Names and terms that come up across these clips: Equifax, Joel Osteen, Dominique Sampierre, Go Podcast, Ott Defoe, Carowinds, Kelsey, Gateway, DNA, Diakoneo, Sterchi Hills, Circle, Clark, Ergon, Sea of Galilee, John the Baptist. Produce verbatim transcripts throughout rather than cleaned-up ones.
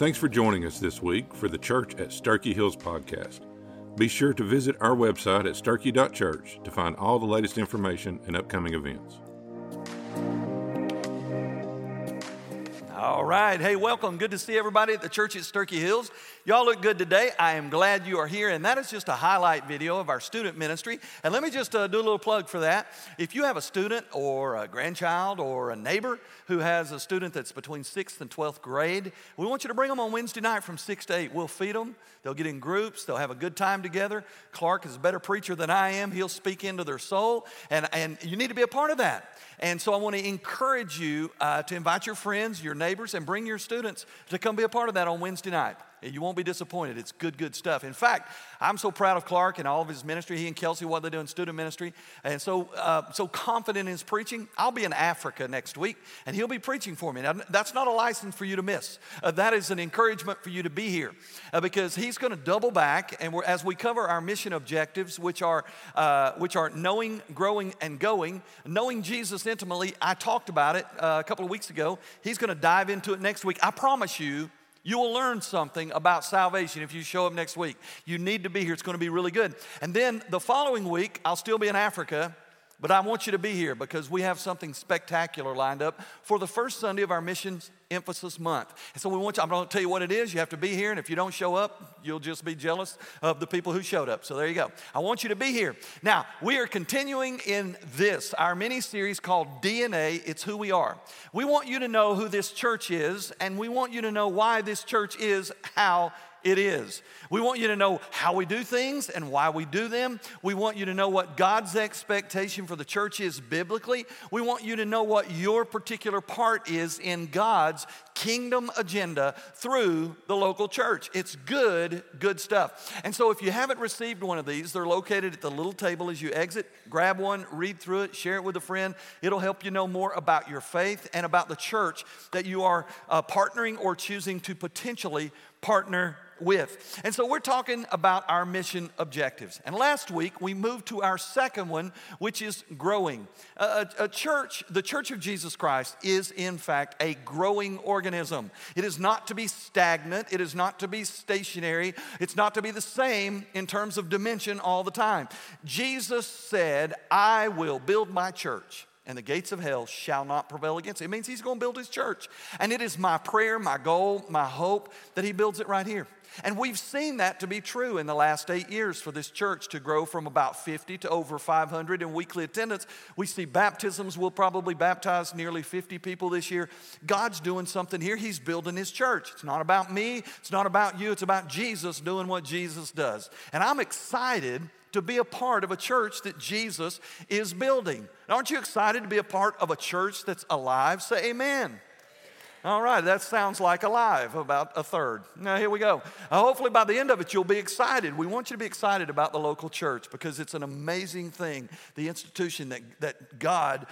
Thanks for joining us this week for the Church at Sterchi Hills podcast. Be sure to visit our website at sterchi dot church to find all the latest information and upcoming events. All right. Hey, welcome. Good to see everybody at the Church at Sterchi Hills. Y'all look good today. I am glad you are here. And that is just a highlight video of our student ministry. And let me just uh, do a little plug for that. If you have a student or a grandchild or a neighbor who has a student that's between sixth and twelfth grade, we want you to bring them on Wednesday night from six to eight. We'll feed them. They'll get in groups. They'll have a good time together. Clark is a better preacher than I am. He'll speak into their soul. And, and you need to be a part of that. And so I want to encourage you uh, to invite your friends, your neighbors, and bring your students to come be a part of that on Wednesday night. You won't be disappointed. It's good, good stuff. In fact, I'm so proud of Clark and all of his ministry. He and Kelsey, what they do in student ministry. And so uh, so confident in his preaching. I'll be in Africa next week, and he'll be preaching for me. Now, that's not a license for you to miss. Uh, that is an encouragement for you to be here uh, because he's going to double back. And we're, as we cover our mission objectives, which are, uh, which are knowing, growing, and going, knowing Jesus intimately, I talked about it uh, a couple of weeks ago. He's going to dive into it next week. I promise you, you will learn something about salvation if you show up next week. You need to be here. It's going to be really good. And then the following week, I'll still be in Africa, but I want you to be here because we have something spectacular lined up for the first Sunday of our missions emphasis month. And so we want you, I'm going to tell you what it is. You have to be here, and if you don't show up, you'll just be jealous of the people who showed up. So there you go. I want you to be here. Now, we are continuing in this, our mini-series called D N A, It's Who We Are. We want you to know who this church is, and we want you to know why this church is how it is. We want you to know how we do things and why we do them. We want you to know what God's expectation for the church is biblically. We want you to know what your particular part is in God's kingdom agenda through the local church. It's good, good stuff. And so if you haven't received one of these, they're located at the little table as you exit. Grab one, read through it, share it with a friend. It'll help you know more about your faith and about the church that you are uh, partnering or choosing to potentially partner with. And so we're talking about our mission objectives. And last week, we moved to our second one, which is growing. A, a, a church, the Church of Jesus Christ, is in fact a growing organism. It is not to be stagnant. It is not to be stationary. It's not to be the same in terms of dimension all the time. Jesus said, I will build my church, and the gates of hell shall not prevail against it. It means he's going to build his church. And it is my prayer, my goal, my hope that he builds it right here. And we've seen that to be true in the last eight years for this church to grow from about fifty to over five hundred in weekly attendance. We see baptisms. We'll probably baptize nearly fifty people this year. God's doing something here. He's building his church. It's not about me. It's not about you. It's about Jesus doing what Jesus does. And I'm excited to be a part of a church that Jesus is building. Now, aren't you excited to be a part of a church that's alive? Say amen. All right, that sounds like alive, about a third. Now, here we go. Uh, hopefully, by the end of it, you'll be excited. We want you to be excited about the local church because it's an amazing thing, the institution that, that God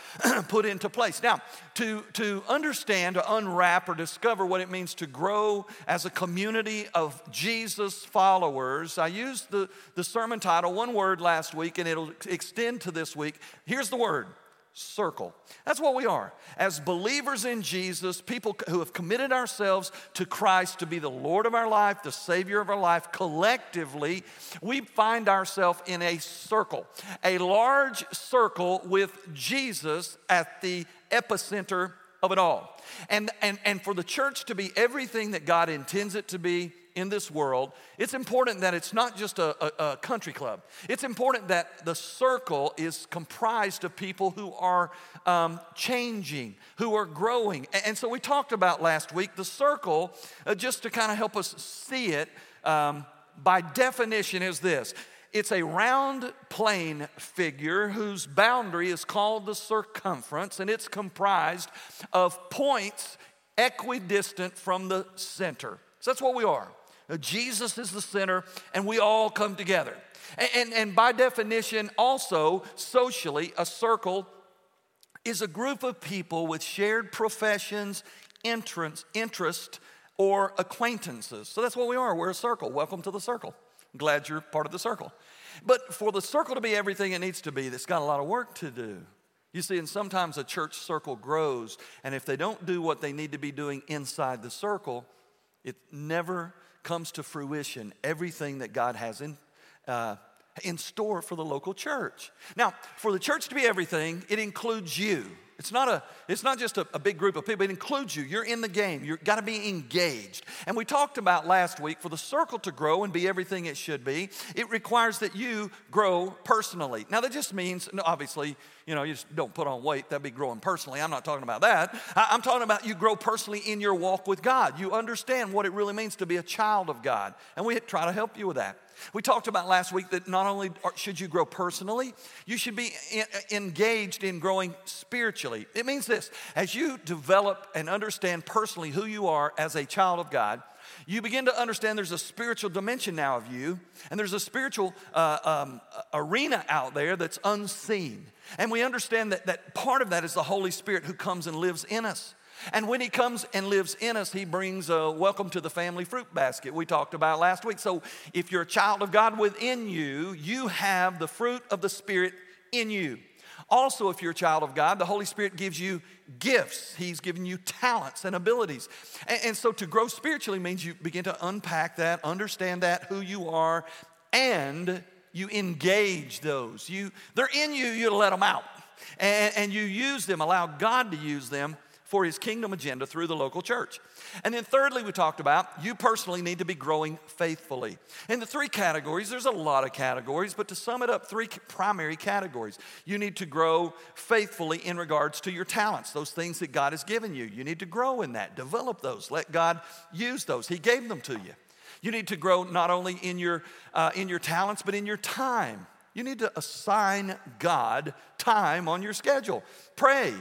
put into place. Now, to, to understand, to unwrap, or discover what it means to grow as a community of Jesus followers, I used the, the sermon title, one word last week, and it'll extend to this week. Here's the word. Circle. That's what we are. As believers in Jesus, people who have committed ourselves to Christ to be the Lord of our life, the Savior of our life, collectively, we find ourselves in a circle, a large circle with Jesus at the epicenter of it all. And, and, and for the church to be everything that God intends it to be in this world, it's important that it's not just a, a, a country club. It's important that the circle is comprised of people who are um, changing, who are growing. And, and so we talked about last week the circle, uh, just to kind of help us see it, um, by definition is this. It's a round, plain figure whose boundary is called the circumference, and it's comprised of points equidistant from the center. So that's what we are. Jesus is the center, and we all come together. And, and, and by definition, also, socially, a circle is a group of people with shared professions, interest, interest, or acquaintances. So that's what we are. We're a circle. Welcome to the circle. I'm glad you're part of the circle. But for the circle to be everything it needs to be, it's got a lot of work to do. You see, and sometimes a church circle grows, and if they don't do what they need to be doing inside the circle, It never comes to fruition, everything that God has in uh, in store for the local church. Now, for the church to be everything, it includes you. It's not a. It's not just a, a big group of people. It includes you. You're in the game. You've got to be engaged. And we talked about last week, for the circle to grow and be everything it should be, it requires that you grow personally. Now, that just means, no, obviously, you know, you just don't put on weight. That'd be growing personally. I'm not talking about that. I, I'm talking about you grow personally in your walk with God. You understand what it really means to be a child of God. And we try to help you with that. We talked about last week that not only should you grow personally, you should be engaged in growing spiritually. It means this: as you develop and understand personally who you are as a child of God, you begin to understand there's a spiritual dimension now of you, and there's a spiritual uh, um, arena out there that's unseen. And we understand that, that part of that is the Holy Spirit who comes and lives in us. And when he comes and lives in us, he brings a welcome to the family fruit basket we talked about last week. So if you're a child of God within you, you have the fruit of the Spirit in you. Also, if you're a child of God, the Holy Spirit gives you gifts. He's given you talents and abilities. And, and so to grow spiritually means you begin to unpack that, understand that, who you are, and you engage those. You, they're in you, you let them out. And, and you use them, allow God to use them for his kingdom agenda through the local church. And then thirdly, we talked about you personally need to be growing faithfully. In the three categories, there's a lot of categories, but to sum it up, three primary categories. You need to grow faithfully in regards to your talents, those things that God has given you. You need to grow in that, develop those, let God use those. He gave them to you. You need to grow not only in your, uh, in your talents, but in your time. You need to assign God time on your schedule. Pray,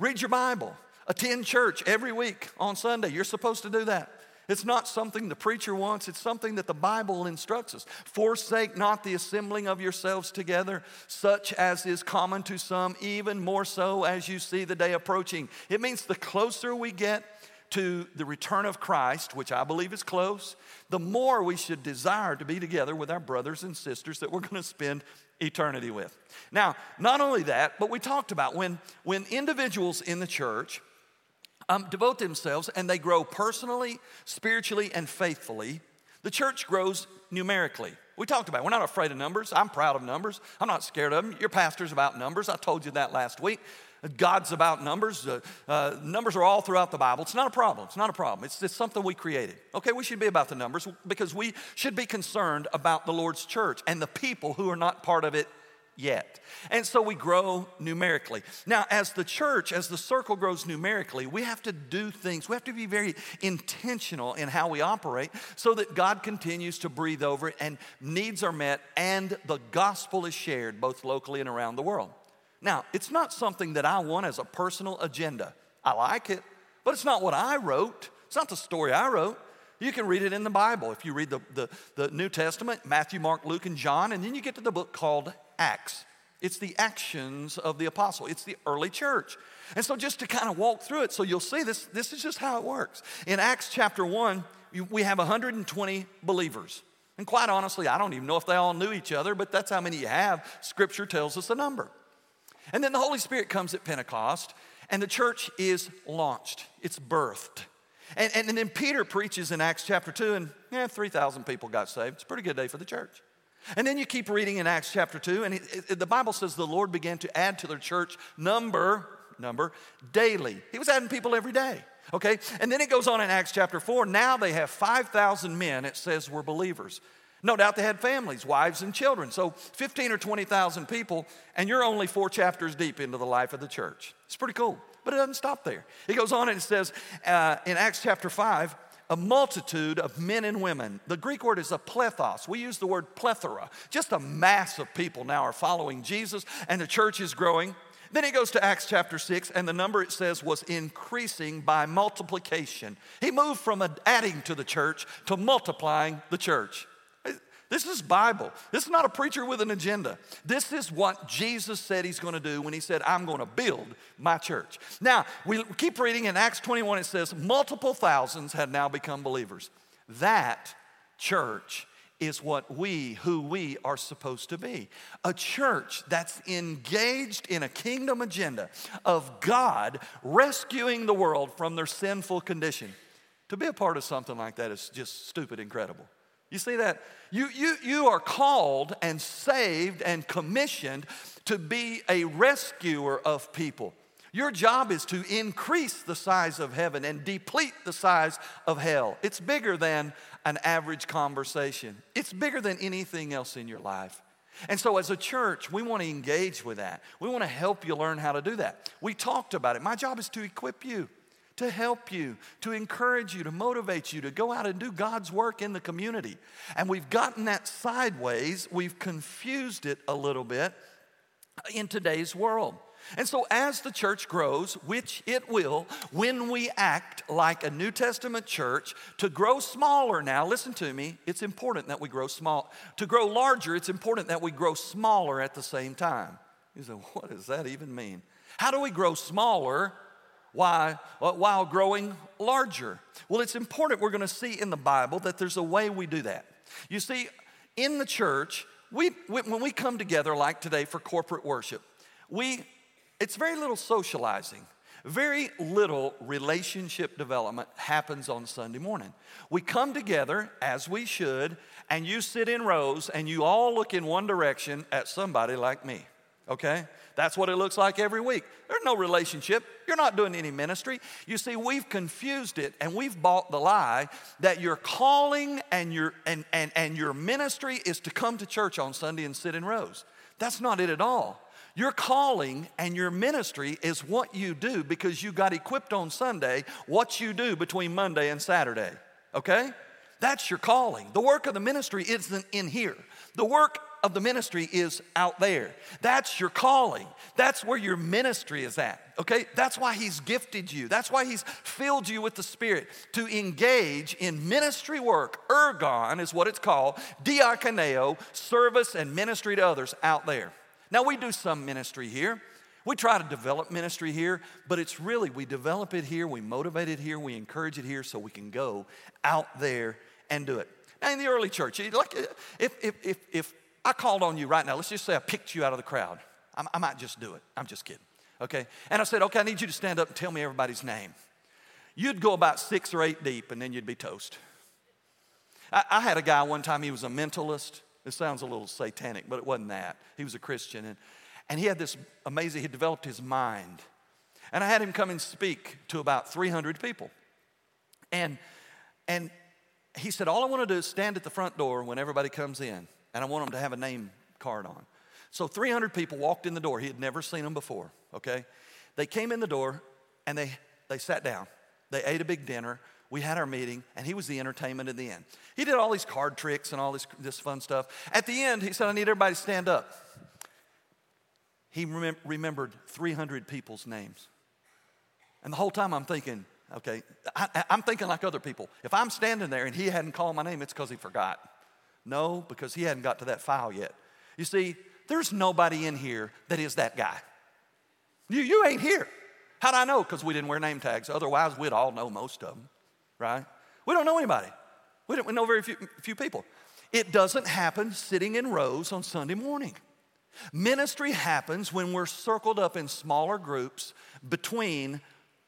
read your Bible. Attend church every week on Sunday. You're supposed to do that. It's not something the preacher wants. It's something that the Bible instructs us. Forsake not the assembling of yourselves together, such as is common to some, even more so as you see the day approaching. It means the closer we get to the return of Christ, which I believe is close, the more we should desire to be together with our brothers and sisters that we're going to spend eternity with. Now, not only that, but we talked about when, when individuals in the church Um, devote themselves, and they grow personally, spiritually, and faithfully, the church grows numerically. We talked about it. We're not afraid of numbers. I'm proud of numbers. I'm not scared of them. Your pastor's about numbers. I told you that last week. God's about numbers. Uh, uh, numbers are all throughout the Bible. It's not a problem. It's not a problem. It's just something we created. Okay, we should be about the numbers because we should be concerned about the Lord's church and the people who are not part of it yet. And so we grow numerically. Now, as the church, as the circle grows numerically, we have to do things. We have to be very intentional in how we operate so that God continues to breathe over it and needs are met and the gospel is shared both locally and around the world. Now, it's not something that I want as a personal agenda. I like it, but it's not what I wrote. It's not the story I wrote. You can read it in the Bible. If you read the, the, the New Testament, Matthew, Mark, Luke, and John, and then you get to the book called Acts. It's the actions of the apostle. It's the early church. And so just to kind of walk through it, so you'll see this, this is just how it works. In Acts chapter one, we have one hundred twenty believers. And quite honestly, I don't even know if they all knew each other, but that's how many you have. Scripture tells us the number. And then the Holy Spirit comes at Pentecost, and the church is launched. It's birthed. And, and, and then Peter preaches in Acts chapter two, and yeah, three thousand people got saved. It's a pretty good day for the church. And then you keep reading in Acts chapter two, and it, it, the Bible says the Lord began to add to their church number, number, daily. He was adding people every day, okay? And then it goes on in Acts chapter four. Now they have five thousand men, it says, were believers. No doubt they had families, wives, and children. So fifteen or twenty thousand people, and you're only four chapters deep into the life of the church. It's pretty cool, but it doesn't stop there. It goes on and it says uh, in Acts chapter five, a multitude of men and women. The Greek word is a plethos. We use the word plethora. Just a mass of people now are following Jesus, and the church is growing. Then it goes to Acts chapter six, and the number, it says, was increasing by multiplication. He moved from adding to the church to multiplying the church. This is Bible. This is not a preacher with an agenda. This is what Jesus said he's going to do when he said, I'm going to build my church. Now, we keep reading in Acts twenty-one. It says, multiple thousands had now become believers. That church is what we, who we are supposed to be. A church that's engaged in a kingdom agenda of God rescuing the world from their sinful condition. To be a part of something like that is just stupid incredible. You see that? You, you, you are called and saved and commissioned to be a rescuer of people. Your job is to increase the size of heaven and deplete the size of hell. It's bigger than an average conversation. It's bigger than anything else in your life. And so as a church, we want to engage with that. We want to help you learn how to do that. We talked about it. My job is to equip you, to help you, to encourage you, to motivate you, to go out and do God's work in the community. And we've gotten that sideways. We've confused it a little bit in today's world. And so as the church grows, which it will, when we act like a New Testament church, to grow smaller now, listen to me, it's important that we grow small. To grow larger, it's important that we grow smaller at the same time. You say, what does that even mean? How do we grow smaller Why, while growing larger? Well, it's important. We're going to see in the Bible that there's a way we do that. You see, in the church, we when we come together like today for corporate worship, we it's very little socializing. Very little relationship development happens on Sunday morning. We come together, as we should, and you sit in rows, and you all look in one direction at somebody like me. Okay? That's what it looks like every week. There's no relationship. You're not doing any ministry. You see, we've confused it, and we've bought the lie that your calling and your and, and, and your ministry is to come to church on Sunday and sit in rows. That's not it at all. Your calling and your ministry is what you do because you got equipped on Sunday, what you do between Monday and Saturday. Okay? That's your calling. The work of the ministry isn't in here. The work of the ministry is out there. That's your calling. That's where your ministry is at, okay? That's why he's gifted you. That's why he's filled you with the Spirit to engage in ministry work. Ergon is what it's called. Diakoneo, service and ministry to others out there. Now, we do some ministry here. We try to develop ministry here, but it's really we develop it here, we motivate it here, we encourage it here so we can go out there and do it. Now, in the early church, like if if if if I called on you right now. Let's just say I picked you out of the crowd. I'm, I might just do it. I'm just kidding, okay? And I said, okay, I need you to stand up and tell me everybody's name. You'd go about six or eight deep, and then you'd be toast. I, I had a guy one time, he was a mentalist. It sounds a little satanic, but it wasn't that. He was a Christian, and, and he had this amazing, he developed his mind. And I had him come and speak to about three hundred people. And, and he said, all I want to do is stand at the front door when everybody comes in. And I want them to have a name card on. So three hundred people walked in the door. He had never seen them before, okay? They came in the door, and they, they sat down. They ate a big dinner. We had our meeting, and he was the entertainment at the end. He did all these card tricks and all this, this fun stuff. At the end, he said, I need everybody to stand up. He remem- remembered three hundred people's names. And the whole time I'm thinking, okay, I, I'm thinking like other people. If I'm standing there and he hadn't called my name, it's because he forgot. No, because he hadn't got to that file yet. You see, there's nobody in here that is that guy. You, you ain't here. How'd I know? Because we didn't wear name tags. Otherwise, we'd all know most of them, right? We don't know anybody. We, don't, we know very few, few people. It doesn't happen sitting in rows on Sunday morning. Ministry happens when we're circled up in smaller groups between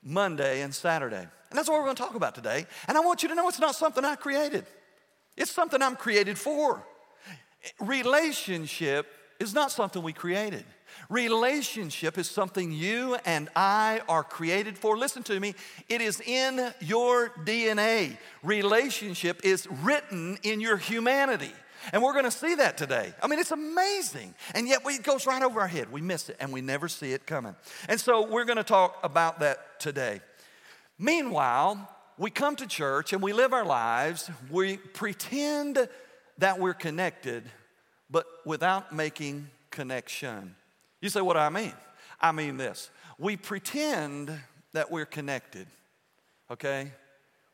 Monday and Saturday. And that's what we're going to talk about today. And I want you to know it's not something I created. It's something I'm created for. Relationship is not something we created. Relationship is something you and I are created for. Listen to me. It is in your D N A. Relationship is written in your humanity. And we're going to see that today. I mean, it's amazing. And yet it goes right over our head. We miss it, and we never see it coming. And so we're going to talk about that today. Meanwhile, we come to church and we live our lives. We pretend that we're connected, but without making connection. You say, what do I mean? I mean this. We pretend that we're connected, okay?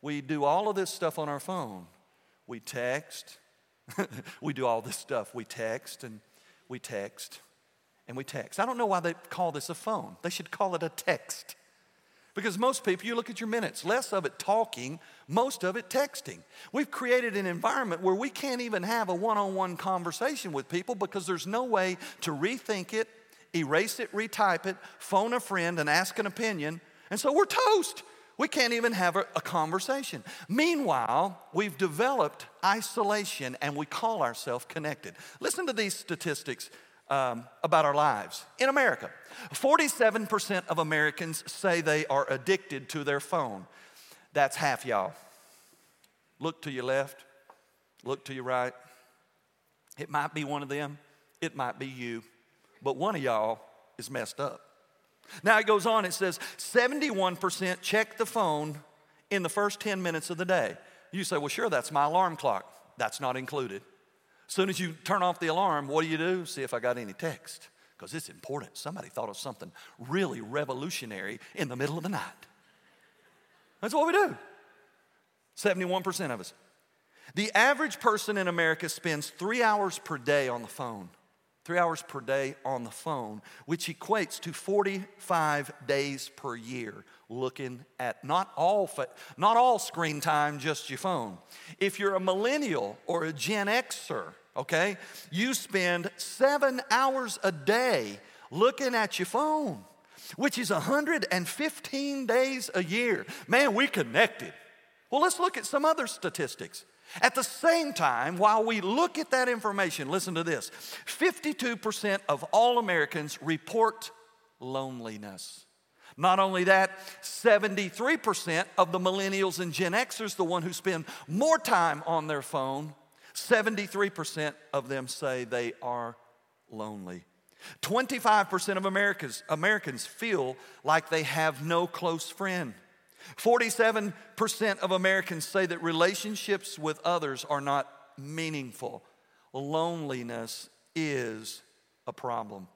We do all of this stuff on our phone. We text. we do all this stuff. We text and we text and we text. I don't know why they call this a phone. They should call it a text. Because most people, you look at your minutes, less of it talking, most of it texting. We've created an environment where we can't even have a one-on-one conversation with people because there's no way to rethink it, erase it, retype it, phone a friend, and ask an opinion. And so we're toast. We can't even have a, a conversation. Meanwhile, we've developed isolation and we call ourselves connected. Listen to these statistics um, about our lives. In America, forty-seven percent of Americans say they are addicted to their phone. That's half y'all. Look to your left, look to your right. It might be one of them, it might be you, but one of y'all is messed up. Now it goes on, it says seventy-one percent check the phone in the first ten minutes of the day. You say, well, sure, that's my alarm clock. That's not included. As soon as you turn off the alarm, what do you do? See if I got any text, because it's important. Somebody thought of something really revolutionary in the middle of the night. That's what we do, seventy-one percent of us. The average person in America spends three hours per day on the phone. Three hours per day on the phone, which equates to forty-five days per year looking at not all not all screen time, just your phone. If you're a millennial or a Gen Xer, okay, you spend seven hours a day looking at your phone, which is one hundred fifteen days a year. Man, we connected. Well, let's look at some other statistics. At the same time, while we look at that information, listen to this. fifty-two percent of all Americans report loneliness. Not only that, seventy-three percent of the millennials and Gen Xers, the one who spend more time on their phone, seventy-three percent of them say they are lonely. twenty-five percent of Americans, Americans feel like they have no close friend. forty-seven percent of Americans say that relationships with others are not meaningful. Loneliness is a problem.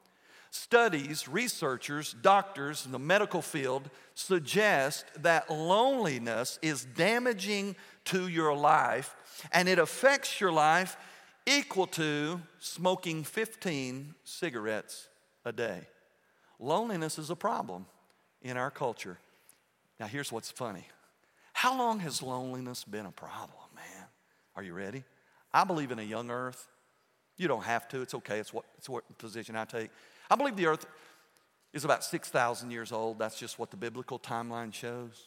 Studies, researchers, doctors in the medical field suggest that loneliness is damaging to your life, and it affects your life equal to smoking fifteen cigarettes a day. Loneliness is a problem in our culture. Now, here's what's funny. How long has loneliness been a problem, man? Are you ready? I believe in a young earth. You don't have to. It's okay. It's what, it's what position I take. I believe the earth is about six thousand years old. That's just what the biblical timeline shows.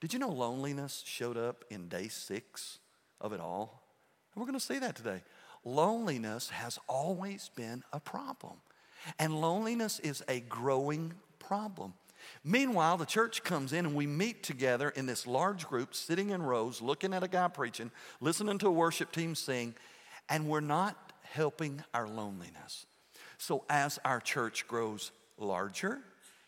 Did you know loneliness showed up in day six of it all? And we're going to see that today. Loneliness has always been a problem. And loneliness is a growing problem. Meanwhile, the church comes in and we meet together in this large group, sitting in rows, looking at a guy preaching, listening to a worship team sing, and we're not helping our loneliness. So as our church grows larger,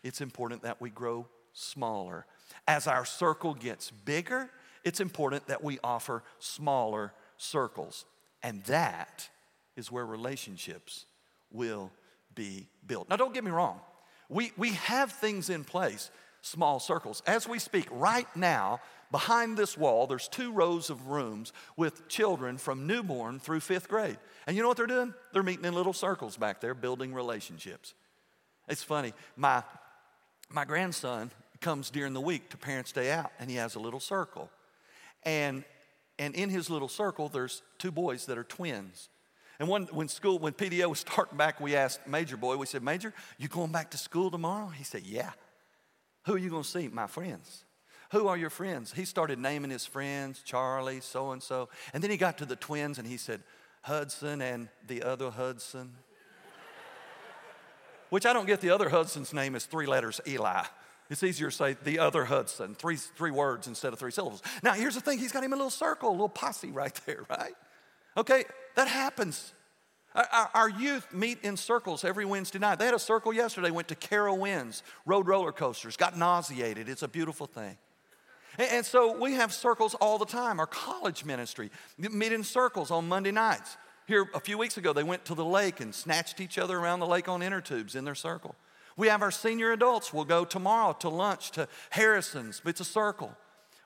it's important that we grow smaller. As our circle gets bigger, it's important that we offer smaller circles. And that is where relationships will be built. Now, don't get me wrong. We we have things in place, small circles. As we speak right now, behind this wall, there's two rows of rooms with children from newborn through fifth grade. And you know what they're doing? They're meeting in little circles back there, building relationships. It's funny. My, my grandson comes during the week to Parents' Day Out, and he has a little circle. And, and in his little circle, there's two boys that are twins. And when, when school, when P D O was starting back, we asked Major Boy, we said, Major, you going back to school tomorrow? He said, yeah. Who are you going to see? My friends. Who are your friends? He started naming his friends, Charlie, so-and-so. And then he got to the twins and he said, Hudson and the other Hudson. Which I don't get the other Hudson's name is three letters, Eli. It's easier to say the other Hudson, three, three words instead of three syllables. Now, here's the thing. He's got him a little circle, a little posse right there, right? Okay, that happens. Our, our youth meet in circles every Wednesday night. They had a circle yesterday, went to Carowinds, rode roller coasters, got nauseated. It's a beautiful thing. And, and so we have circles all the time. Our college ministry meet in circles on Monday nights. Here a few weeks ago, they went to the lake and snatched each other around the lake on inner tubes in their circle. We have our senior adults. We'll go tomorrow to lunch to Harrison's. It's a circle.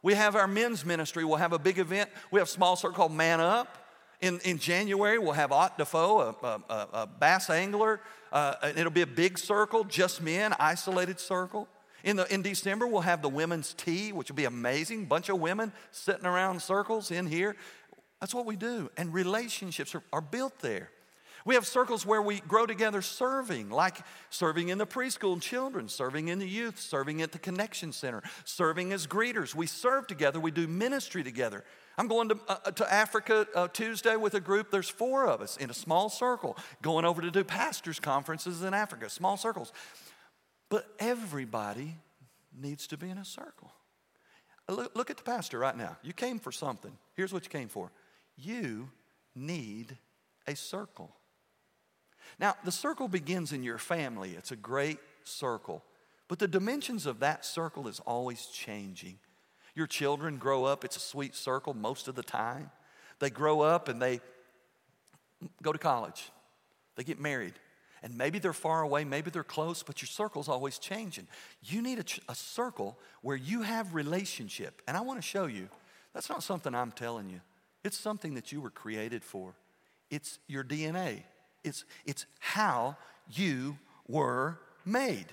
We have our men's ministry. We'll have a big event. We have a small circle called Man Up. In, in January, we'll have Ott Defoe, a, a, a bass angler. Uh, it'll be a big circle, just men, isolated circle. In, the, in December, we'll have the women's tea, which will be amazing. Bunch of women sitting around circles in here. That's what we do. And relationships are, are built there. We have circles where we grow together serving, like serving in the preschool and children, serving in the youth, serving at the connection center, serving as greeters. We serve together. We do ministry together. I'm going to, uh, to Africa uh, Tuesday with a group. There's four of us in a small circle, going over to do pastors' conferences in Africa, small circles. But everybody needs to be in a circle. Look, look at the pastor right now. You came for something. Here's what you came for. You need a circle. Now, the circle begins in your family. It's a great circle. But the dimensions of that circle is always changing. Your children grow up. It's a sweet circle most of the time. They grow up and they go to college. They get married. And maybe they're far away, maybe they're close, but your circle's always changing. You need a, a circle where you have relationship. And I want to show you, that's not something I'm telling you. It's something that you were created for. It's your D N A. It's, it's how you were made.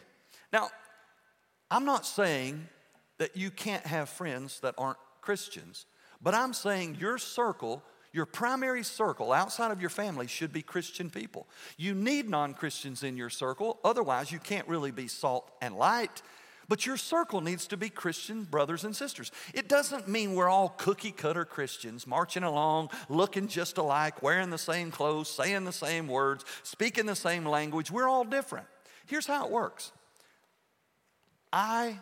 Now, I'm not saying that you can't have friends that aren't Christians, but I'm saying your circle, your primary circle outside of your family should be Christian people. You need non-Christians in your circle, otherwise you can't really be salt and light. But your circle needs to be Christian brothers and sisters. It doesn't mean we're all cookie-cutter Christians marching along, looking just alike, wearing the same clothes, saying the same words, speaking the same language. We're all different. Here's how it works. I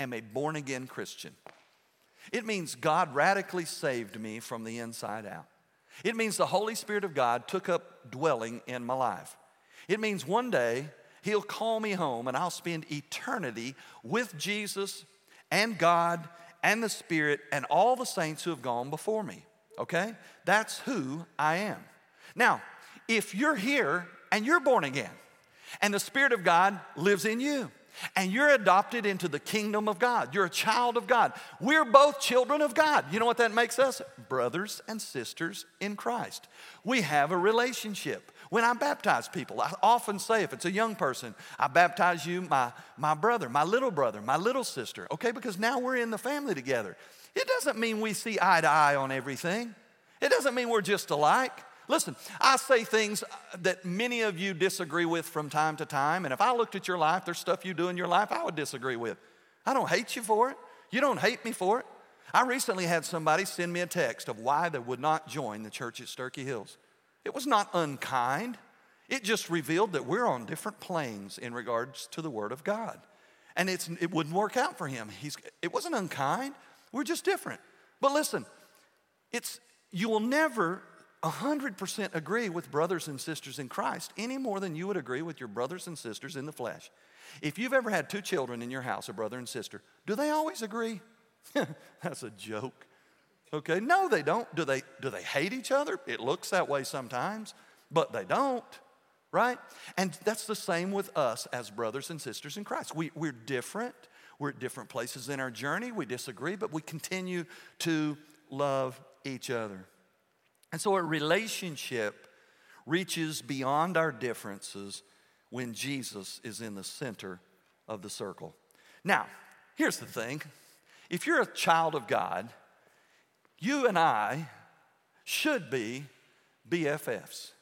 am a born-again Christian. It means God radically saved me from the inside out. It means the Holy Spirit of God took up dwelling in my life. It means one day He'll call me home and I'll spend eternity with Jesus and God and the Spirit and all the saints who have gone before me, okay? That's who I am. Now, if you're here and you're born again and the Spirit of God lives in you and you're adopted into the kingdom of God, you're a child of God, we're both children of God. You know what that makes us? Brothers and sisters in Christ. We have a relationship. When I baptize people, I often say, if it's a young person, I baptize you, my, my brother, my little brother, my little sister, okay? Because now we're in the family together. It doesn't mean we see eye to eye on everything. It doesn't mean we're just alike. Listen, I say things that many of you disagree with from time to time, and if I looked at your life, there's stuff you do in your life I would disagree with. I don't hate you for it. You don't hate me for it. I recently had somebody send me a text of why they would not join the church at Sterchi Hills. It was not unkind. It just revealed that we're on different planes in regards to the Word of God. And it's, it wouldn't work out for him. He's, it wasn't unkind. We're just different. But listen, it's you will never one hundred percent agree with brothers and sisters in Christ any more than you would agree with your brothers and sisters in the flesh. If you've ever had two children in your house, a brother and sister, do they always agree? That's a joke. Okay, no, they don't. Do they, do they hate each other? It looks that way sometimes, but they don't, right? And that's the same with us as brothers and sisters in Christ. We, we're different. We're at different places in our journey. We disagree, but we continue to love each other. And so a relationship reaches beyond our differences when Jesus is in the center of the circle. Now, here's the thing. If you're a child of God, you and I should be B F Fs.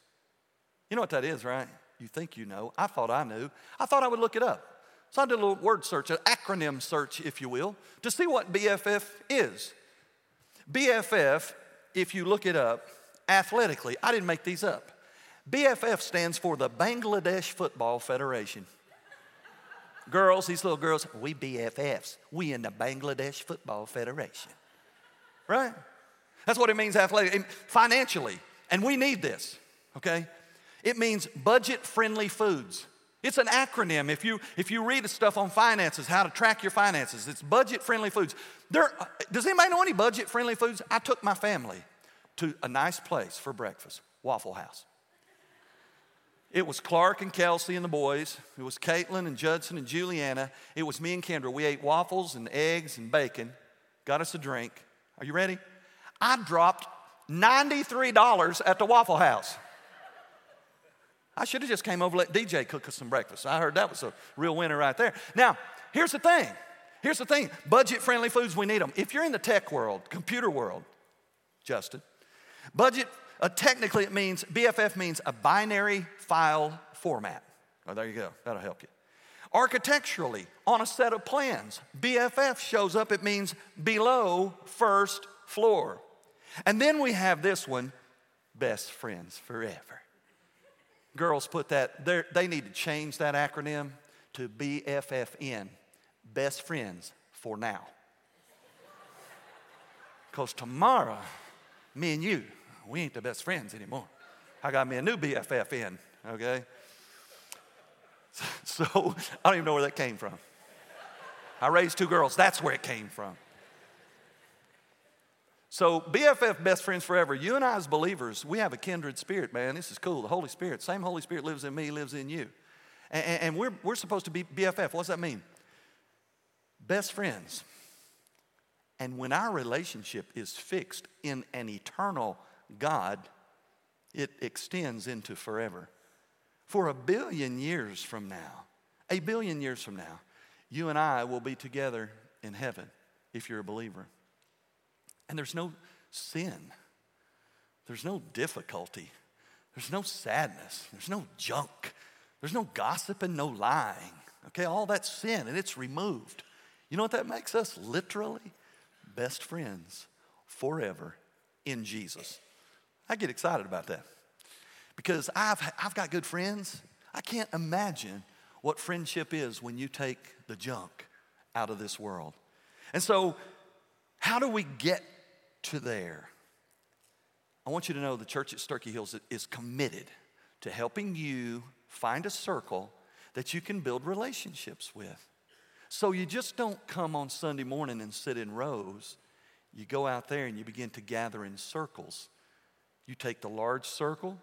You know what that is, right? You think you know. I thought I knew. I thought I would look it up. So I did a little word search, an acronym search, if you will, to see what B F F is. B F F, if you look it up, athletically, I didn't make these up. B F F stands for the Bangladesh Football Federation. Girls, these little girls, we B F Fs. We in the Bangladesh Football Federation. Right? That's what it means athletically, financially. And we need this, okay? It means budget-friendly foods. It's an acronym. If you if you read stuff on finances, how to track your finances, it's budget-friendly foods. There, does anybody know any budget-friendly foods? I took my family to a nice place for breakfast, Waffle House. It was Clark and Kelsey and the boys. It was Caitlin and Judson and Juliana. It was me and Kendra. We ate waffles and eggs and bacon, got us a drink. Are you ready? I dropped ninety-three dollars at the Waffle House. I should have just came over and let D J cook us some breakfast. I heard that was a real winner right there. Now, here's the thing. Here's the thing. Budget-friendly foods, we need them. If you're in the tech world, computer world, Justin, budget Uh, technically, it means, B F F means a binary file format. Oh, there you go. That'll help you. Architecturally, on a set of plans, B F F shows up. It means below first floor. And then we have this one, best friends forever. Girls put that, they need to change that acronym to B F F N, best friends for now. Because tomorrow, me and you, we ain't the best friends anymore. I got me a new B F F N, okay? So, I don't even know where that came from. I raised two girls. That's where it came from. So, B F F, best friends forever. You and I as believers, we have a kindred spirit, man. This is cool. The Holy Spirit, same Holy Spirit lives in me, lives in you. And, and we're, we're supposed to be B F F. What does that mean? Best friends. And when our relationship is fixed in an eternal God, it extends into forever. For a billion years from now, a billion years from now, you and I will be together in heaven if you're a believer. And there's no sin. There's no difficulty. There's no sadness. There's no junk. There's no gossip and no lying. Okay, all that's sin and it's removed. You know what that makes us? Literally best friends forever in Jesus. I get excited about that. Because I've I've got good friends. I can't imagine what friendship is when you take the junk out of this world. And so, how do we get to there? I want you to know the church at Sterchi Hills is committed to helping you find a circle that you can build relationships with. So you just don't come on Sunday morning and sit in rows. You go out there and you begin to gather in circles. You take the large circle.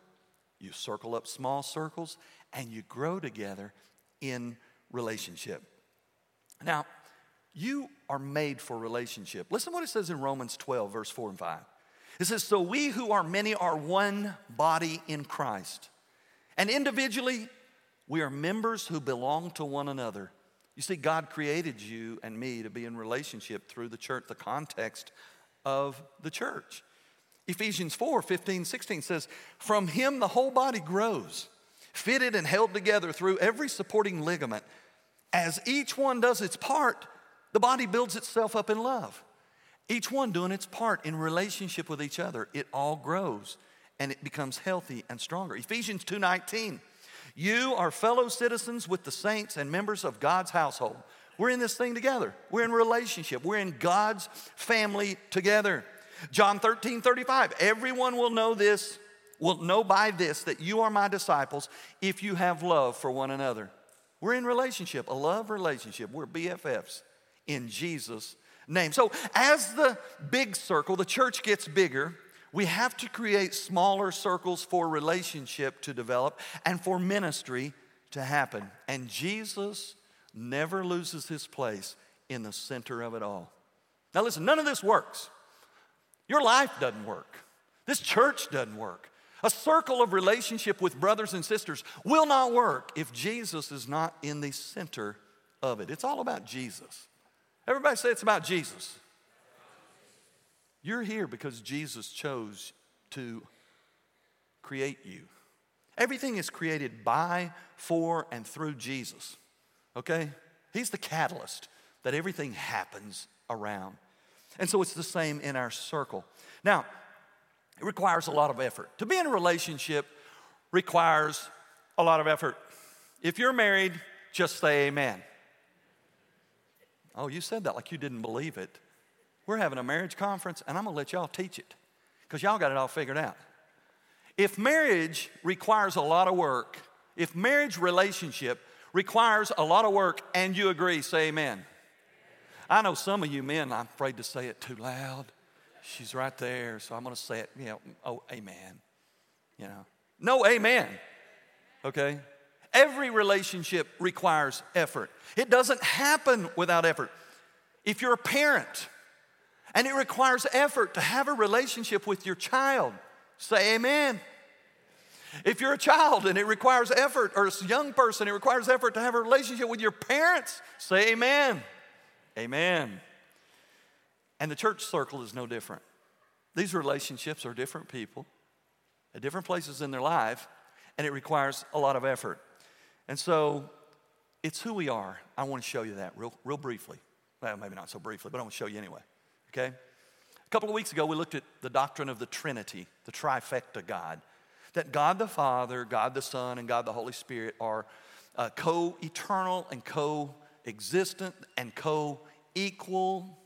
You circle up small circles, and you grow together in relationship. Now, you are made for relationship. Listen to what it says in Romans twelve, verse four and five. It says, so we who are many are one body in Christ, and individually we are members who belong to one another. You see, God created you and me to be in relationship through the church, the context of the church. Ephesians four, fifteen, sixteen says, from him the whole body grows, fitted and held together through every supporting ligament. As each one does its part, the body builds itself up in love. Each one doing its part in relationship with each other, it all grows and it becomes healthy and stronger. Ephesians two nineteen, you are fellow citizens with the saints and members of God's household. We're in this thing together. We're in relationship. We're in God's family together. John thirteen, thirty-five, everyone will know this, will know by this that you are my disciples if you have love for one another. We're in relationship, a love relationship. We're B F Fs in Jesus' name. So as the big circle, the church gets bigger, we have to create smaller circles for relationship to develop and for ministry to happen. And Jesus never loses his place in the center of it all. Now listen, none of this works. Your life doesn't work. This church doesn't work. A circle of relationship with brothers and sisters will not work if Jesus is not in the center of it. It's all about Jesus. Everybody say it's about Jesus. You're here because Jesus chose to create you. Everything is created by, for, and through Jesus. Okay? He's the catalyst that everything happens around. And so it's the same in our circle. Now, it requires a lot of effort. To be in a relationship requires a lot of effort. If you're married, just say amen. Oh, you said that like you didn't believe it. We're having a marriage conference, and I'm going to let y'all teach it because y'all got it all figured out. If marriage requires a lot of work, if marriage relationship requires a lot of work and you agree, say amen. I know some of you men, I'm afraid to say it too loud. She's right there, so I'm going to say it, you know, oh, amen, you know. No, amen, okay? Every relationship requires effort. It doesn't happen without effort. If you're a parent and it requires effort to have a relationship with your child, say amen. If you're a child and it requires effort, or a young person, it requires effort to have a relationship with your parents, say amen. Amen. And the church circle is no different. These relationships are different people. at different places in their life, and it requires a lot of effort. And so it's who we are. I want to show you that real, real briefly. Well, maybe not so briefly, but I want to show you anyway, okay? A couple of weeks ago, we looked at the doctrine of the Trinity, the trifecta God, that God the Father, God the Son, and God the Holy Spirit are uh, co-eternal and co-existent and co-equal,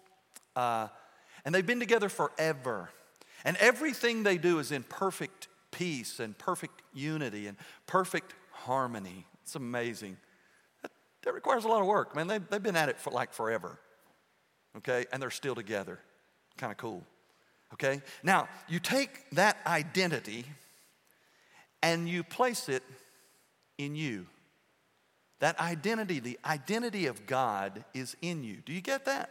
uh, and they've been together forever. And everything they do is in perfect peace and perfect unity and perfect harmony. It's amazing. That, that requires a lot of work, man. They, they've been at it for like forever, okay? And they're still together. Kind of cool, okay? Now, you take that identity and you place it in you. That identity, the identity of God is in you. Do you get that?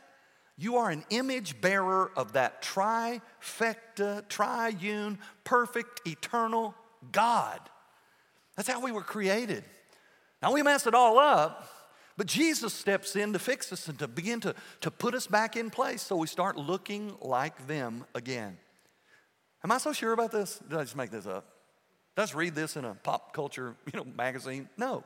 You are an image bearer of that trifecta, triune, perfect, eternal God. That's how we were created. Now, we messed it all up, but Jesus steps in to fix us and to begin to, to put us back in place so we start looking like them again. Am I so sure about this? Did I just make this up? Did I just read this in a pop culture, you know, magazine? No.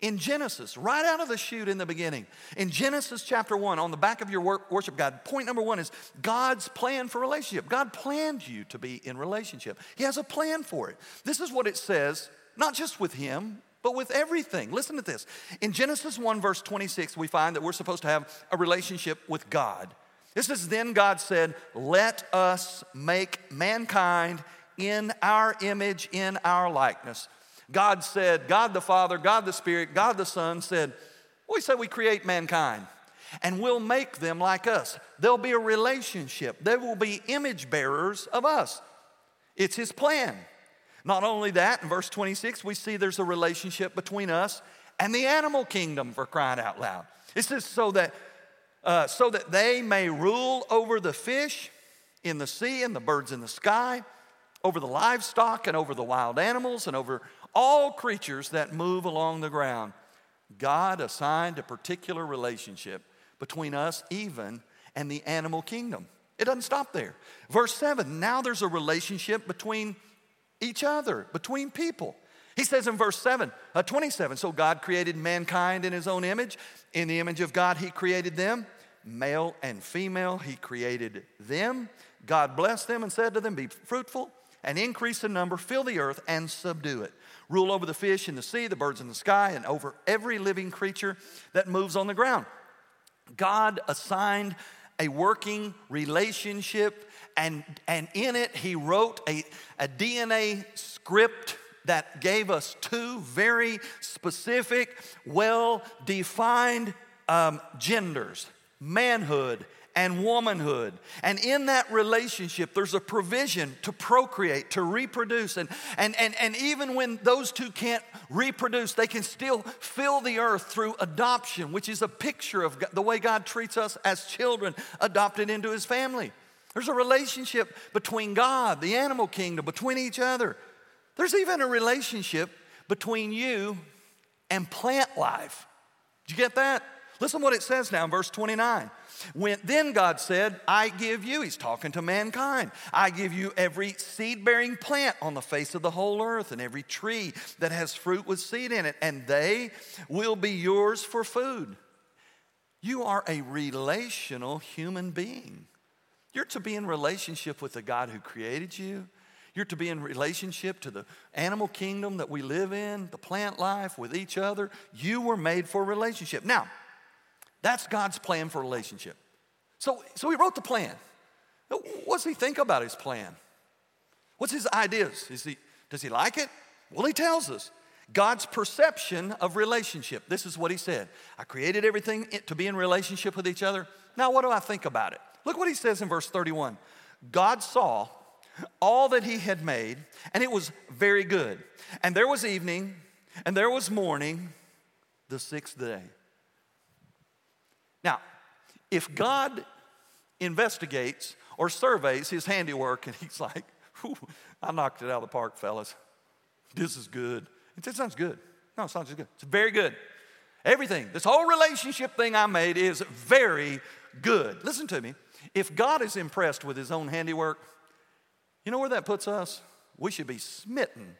In Genesis, right out of the chute in the beginning, in Genesis chapter one, on the back of your worship guide, point number one is God's plan for relationship. God planned you to be in relationship. He has a plan for it. This is what it says, not just with him, but with everything. Listen to this. In Genesis one, verse twenty-six, we find that we're supposed to have a relationship with God. This is, then God said, let us make mankind in our image, in our likeness. God said, God the Father, God the Spirit, God the Son said, we say we create mankind and we'll make them like us. There'll be a relationship. They will be image bearers of us. It's his plan. Not only that, in verse twenty-six, we see there's a relationship between us and the animal kingdom, for crying out loud. It says so that, uh, so that they may rule over the fish in the sea and the birds in the sky, over the livestock and over the wild animals and over all creatures that move along the ground. God assigned a particular relationship between us even and the animal kingdom. It doesn't stop there. Verse seven, now there's a relationship between each other, between people. He says in verse seven, uh, twenty-seven, so God created mankind in his own image. In the image of God, he created them. Male and female, he created them. God blessed them and said to them, be fruitful and increase in number, fill the earth and subdue it. Rule over the fish in the sea, the birds in the sky, and over every living creature that moves on the ground. God assigned a working relationship, and, and in it he wrote a, a D N A script that gave us two very specific, well-defined um, genders, manhood and womanhood. And in that relationship, there's a provision to procreate, to reproduce. And, and, and, and even when those two can't reproduce, they can still fill the earth through adoption, which is a picture of the way God treats us as children adopted into his family. There's a relationship between God, the animal kingdom, between each other. There's even a relationship between you and plant life. Did you get that? Listen what it says now in verse twenty-nine. When, then God said, I give you, he's talking to mankind, I give you every seed-bearing plant on the face of the whole earth and every tree that has fruit with seed in it, and they will be yours for food. You are a relational human being. You're to be in relationship with the God who created you. You're to be in relationship to the animal kingdom that we live in, the plant life, with each other. You were made for relationship. Now, that's God's plan for relationship. So, so he wrote the plan. What does he think about his plan? What's his ideas? Is he, does he like it? Well, he tells us. God's perception of relationship. This is what he said. I created everything to be in relationship with each other. Now, what do I think about it? Look what he says in verse thirty-one. God saw all that he had made, and it was very good. And there was evening, and there was morning, the sixth day. Now, if God investigates or surveys his handiwork and he's like, I knocked it out of the park, fellas. This is good. It just sounds good. No, it sounds just good. It's very good. Everything, this whole relationship thing I made is very good. Listen to me. If God is impressed with his own handiwork, you know where that puts us? We should be smitten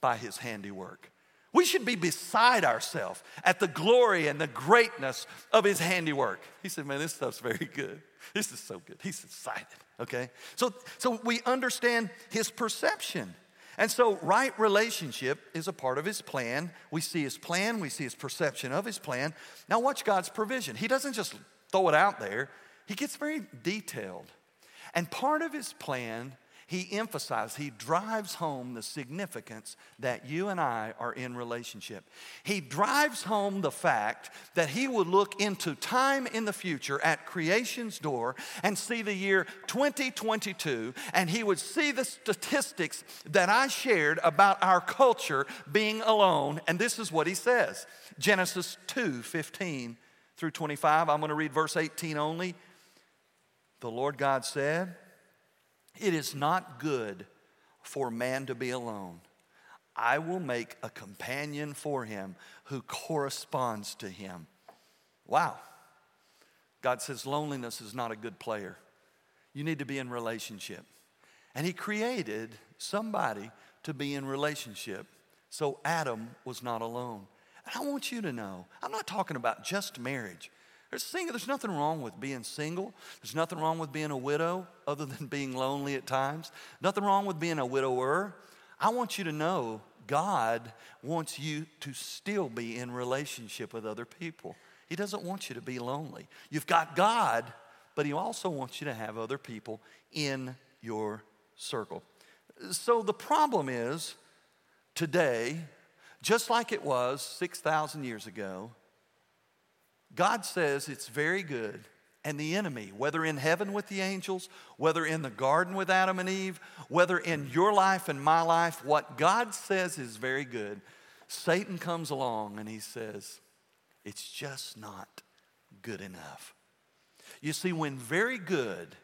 by his handiwork. We should be beside ourselves at the glory and the greatness of his handiwork. He said, man, this stuff's very good. This is so good. He's excited, okay? So, so we understand his perception. And so right relationship is a part of his plan. We see his plan. We see his perception of his plan. Now watch God's provision. He doesn't just throw it out there. He gets very detailed. And part of his plan, he emphasizes, he drives home the significance that you and I are in relationship. He drives home the fact that he would look into time in the future at creation's door and see the year twenty twenty-two, and he would see the statistics that I shared about our culture being alone, and this is what he says. Genesis two fifteen through twenty-five. I'm going to read verse eighteen only. The Lord God said, "It is not good for man to be alone. I will make a companion for him who corresponds to him." Wow. God says loneliness is not a good player. You need to be in relationship. And he created somebody to be in relationship. So Adam was not alone. And I want you to know, I'm not talking about just marriage. There's single, there's nothing wrong with being single. There's nothing wrong with being a widow other than being lonely at times. Nothing wrong with being a widower. I want you to know God wants you to still be in relationship with other people. He doesn't want you to be lonely. You've got God, but he also wants you to have other people in your circle. So the problem is today, just like it was six thousand years ago, God says it's very good, and the enemy, whether in heaven with the angels, whether in the garden with Adam and Eve, whether in your life and my life, what God says is very good, Satan comes along and he says, it's just not good enough. You see, when very good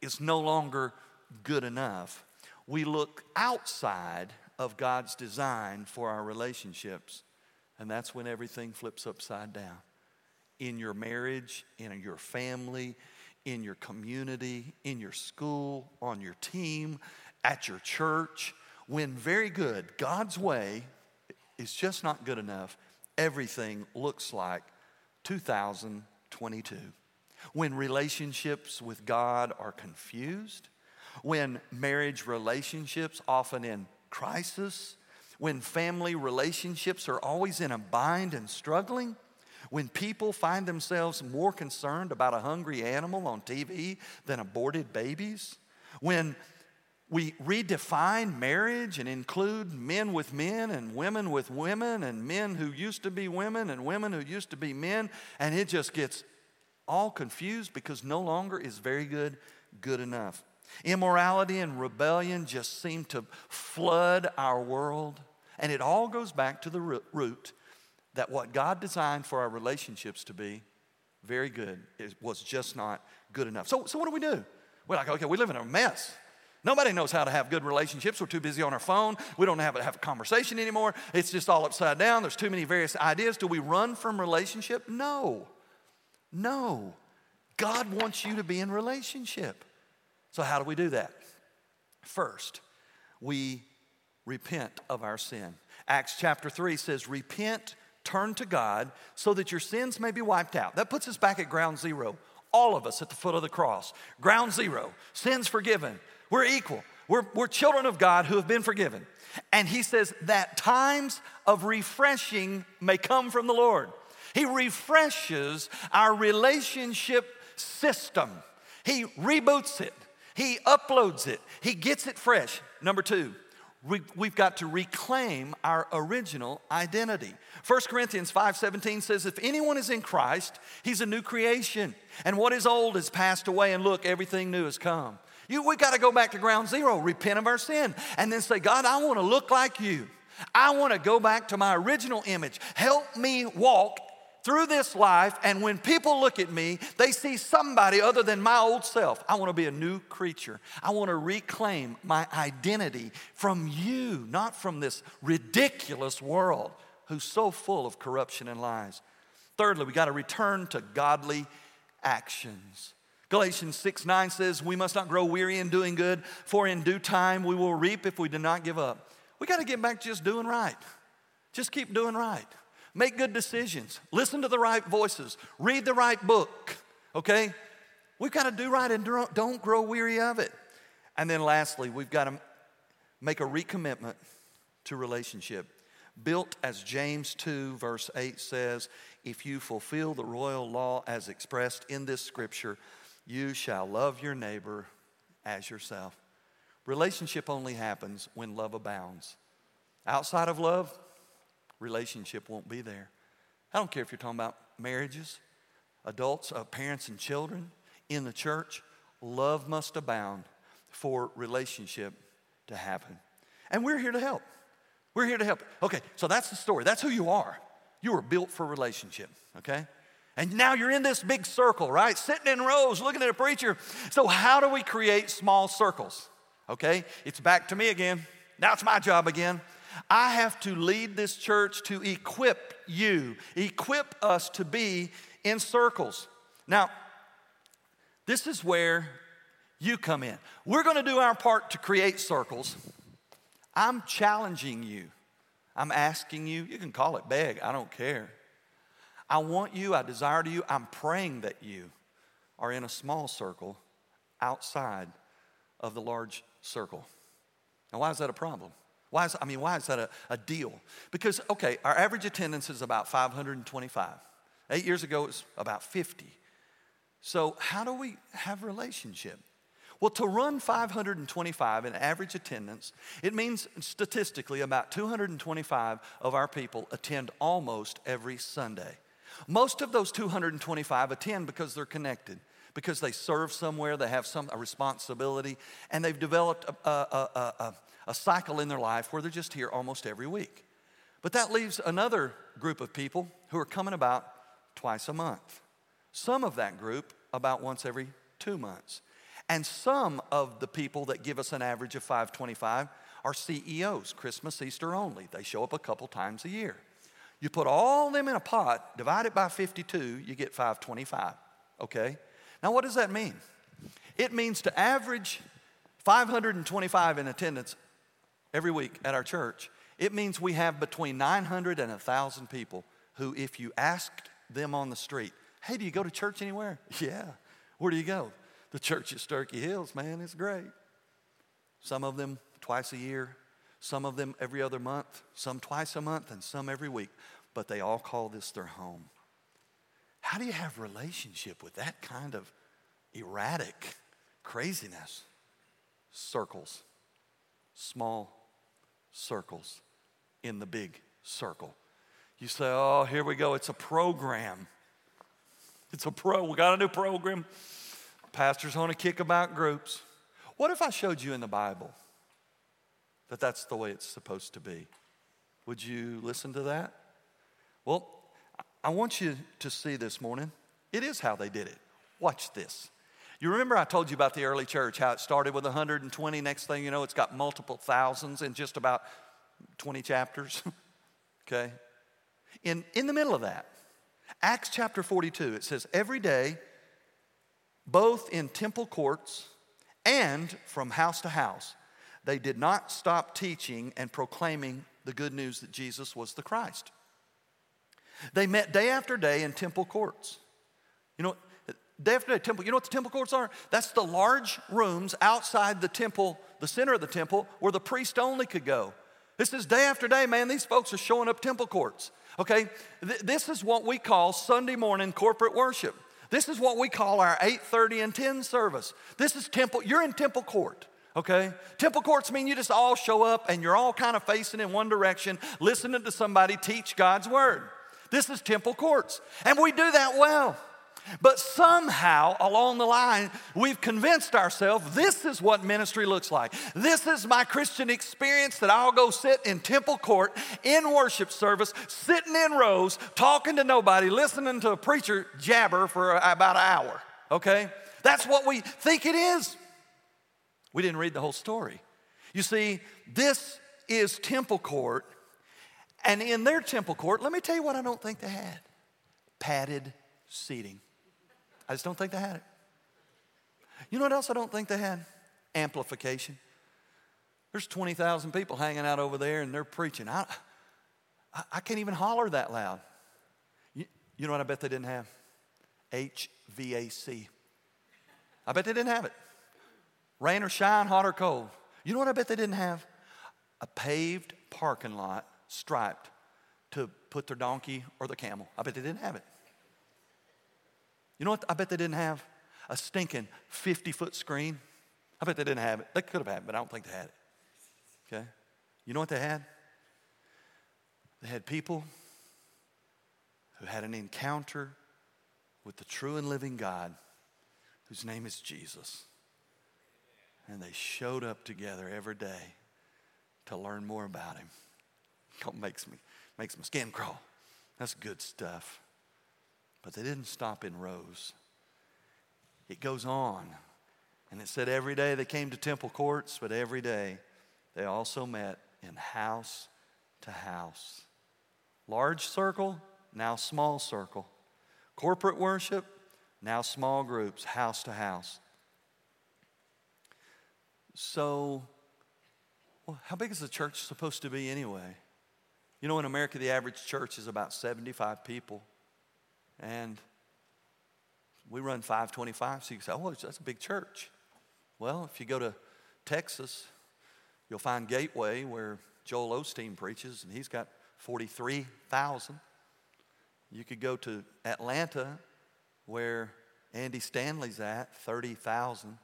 is no longer good enough, we look outside of God's design for our relationships, and that's when everything flips upside down. In your marriage, in your family, in your community, in your school, on your team, at your church. When very good, God's way is just not good enough, everything looks like two thousand twenty-two. When relationships with God are confused, when marriage relationships often in crisis, when family relationships are always in a bind and struggling, when people find themselves more concerned about a hungry animal on T V than aborted babies, when we redefine marriage and include men with men and women with women and men who used to be women and women who used to be men, and it just gets all confused because no longer is very good good enough. Immorality and rebellion just seem to flood our world, and it all goes back to the root that what God designed for our relationships to be very good it was just not good enough. So, so what do we do? We're like, okay, we live in a mess. Nobody knows how to have good relationships. We're too busy on our phone. We don't have, have a conversation anymore. It's just all upside down. There's too many various ideas. Do we run from relationship? No. No. God wants you to be in relationship. So how do we do that? First, we repent of our sin. Acts chapter three says, repent, turn to God so that your sins may be wiped out. That puts us back at ground zero. All of us at the foot of the cross. Ground zero. Sins forgiven. We're equal. We're, we're children of God who have been forgiven. And he says that times of refreshing may come from the Lord. He refreshes our relationship system. He reboots it. He uploads it. He gets it fresh. Number two. We've got to reclaim our original identity. First Corinthians five seventeen says, if anyone is in Christ, he's a new creation. And what is old has passed away, and look, everything new has come. You, we've got to go back to ground zero, repent of our sin, and then say, God, I want to look like you. I want to go back to my original image. Help me walk through this life, and when people look at me, they see somebody other than my old self. I want to be a new creature. I want to reclaim my identity from you, not from this ridiculous world who's so full of corruption and lies. Thirdly, we got to return to godly actions. Galatians six nine says, we must not grow weary in doing good, for in due time we will reap if we do not give up. We got to get back to just doing right. Just keep doing right. Make good decisions. Listen to the right voices. Read the right book, okay? We've got to do right and don't grow weary of it. And then lastly, we've got to make a recommitment to relationship. Built, as James two verse eight says, if you fulfill the royal law as expressed in this scripture, you shall love your neighbor as yourself. Relationship only happens when love abounds. Outside of love, relationship won't be there. I don't care if you're talking about marriages, adults, uh, parents and children, in the church, love must abound for relationship to happen. And we're here to help. We're here to help. Okay, so that's the story. That's who you are. You were built for relationship, okay? And now you're in this big circle, right? Sitting in rows, looking at a preacher. So how do we create small circles? Okay, it's back to me again. Now it's my job again. I have to lead this church to equip you, equip us to be in circles. Now, this is where you come in. We're going to do our part to create circles. I'm challenging you. I'm asking you. You can call it beg. I don't care. I want you. I desire to you. I'm praying that you are in a small circle outside of the large circle. Now, why is that a problem? Why is, I mean, why is that a, a deal? Because, okay, our average attendance is about five hundred twenty-five. Eight years ago, it was about fifty. So how do we have relationship? Well, to run five hundred twenty-five in average attendance, it means statistically about two hundred twenty-five of our people attend almost every Sunday. Most of those two hundred twenty-five attend because they're connected, because they serve somewhere, they have some a responsibility, and they've developed a, a, a, a, a cycle in their life where they're just here almost every week. But that leaves another group of people who are coming about twice a month. Some of that group about once every two months. And some of the people that give us an average of five twenty-five are C E Os, Christmas, Easter only. They show up a couple times a year. You put all them in a pot, divide it by fifty-two, you get five twenty-five, okay? Now what does that mean? It means to average five hundred twenty-five in attendance every week at our church, it means we have between nine hundred and one thousand people who, if you asked them on the street, hey, do you go to church anywhere? Yeah. Where do you go? The church at Sterchi Hills, man, it's great. Some of them twice a year, some of them every other month, some twice a month, and some every week. But they all call this their home. How do you have relationship with that kind of erratic craziness? Circles, small circles in the big circle. You say, oh, here we go, it's a program. It's a pro, we got a new program. Pastor's on a kick about groups. What if I showed you in the Bible that that's the way it's supposed to be? Would you listen to that? Well, I want you to see this morning, it is how they did it. Watch this. You remember I told you about the early church, how it started with one hundred twenty. Next thing you know, it's got multiple thousands in just about twenty chapters, okay? In, in the middle of that, Acts chapter forty-two, it says, every day, both in temple courts and from house to house, they did not stop teaching and proclaiming the good news that Jesus was the Christ. They met day after day in temple courts. You know, day after day, temple. You know what the temple courts are? That's the large rooms outside the temple, the center of the temple, where the priest only could go. This is day after day, man. These folks are showing up temple courts. Okay, Th- this is what we call Sunday morning corporate worship. This is what we call our eight thirty and ten service. This is temple, you're in temple court, okay? Temple courts mean you just all show up and you're all kind of facing in one direction, listening to somebody teach God's word. This is temple courts, and we do that well. But somehow along the line, we've convinced ourselves this is what ministry looks like. This is my Christian experience, that I'll go sit in temple court, in worship service, sitting in rows, talking to nobody, listening to a preacher jabber for about an hour, okay? That's what we think it is. We didn't read the whole story. You see, this is temple court, and in their temple court, let me tell you what I don't think they had. Padded seating. I just don't think they had it. You know what else I don't think they had? Amplification. There's twenty thousand people hanging out over there, and they're preaching. I, I, I can't even holler that loud. You, you know what I bet they didn't have? H V A C. I bet they didn't have it. Rain or shine, hot or cold. You know what I bet they didn't have? A paved parking lot striped to put their donkey or the camel. I bet they didn't have it. You know what I bet they didn't have? A stinking fifty-foot screen. I bet they didn't have it. They could have had it, but I don't think they had it. Okay? You know what they had? They had people who had an encounter with the true and living God, whose name is Jesus. And they showed up together every day to learn more about him. It makes me, makes my skin crawl. That's good stuff. But they didn't stop in rows. It goes on. And it said every day they came to temple courts, but every day they also met in house to house. Large circle, now small circle. Corporate worship, now small groups, house to house. So, well, how big is the church supposed to be anyway? You know, in America, the average church is about seventy-five people. And we run five twenty-five, so you can say, oh, that's a big church. Well, if you go to Texas, you'll find Gateway, where Joel Osteen preaches, and he's got forty-three thousand. You could go to Atlanta, where Andy Stanley's at, thirty thousand.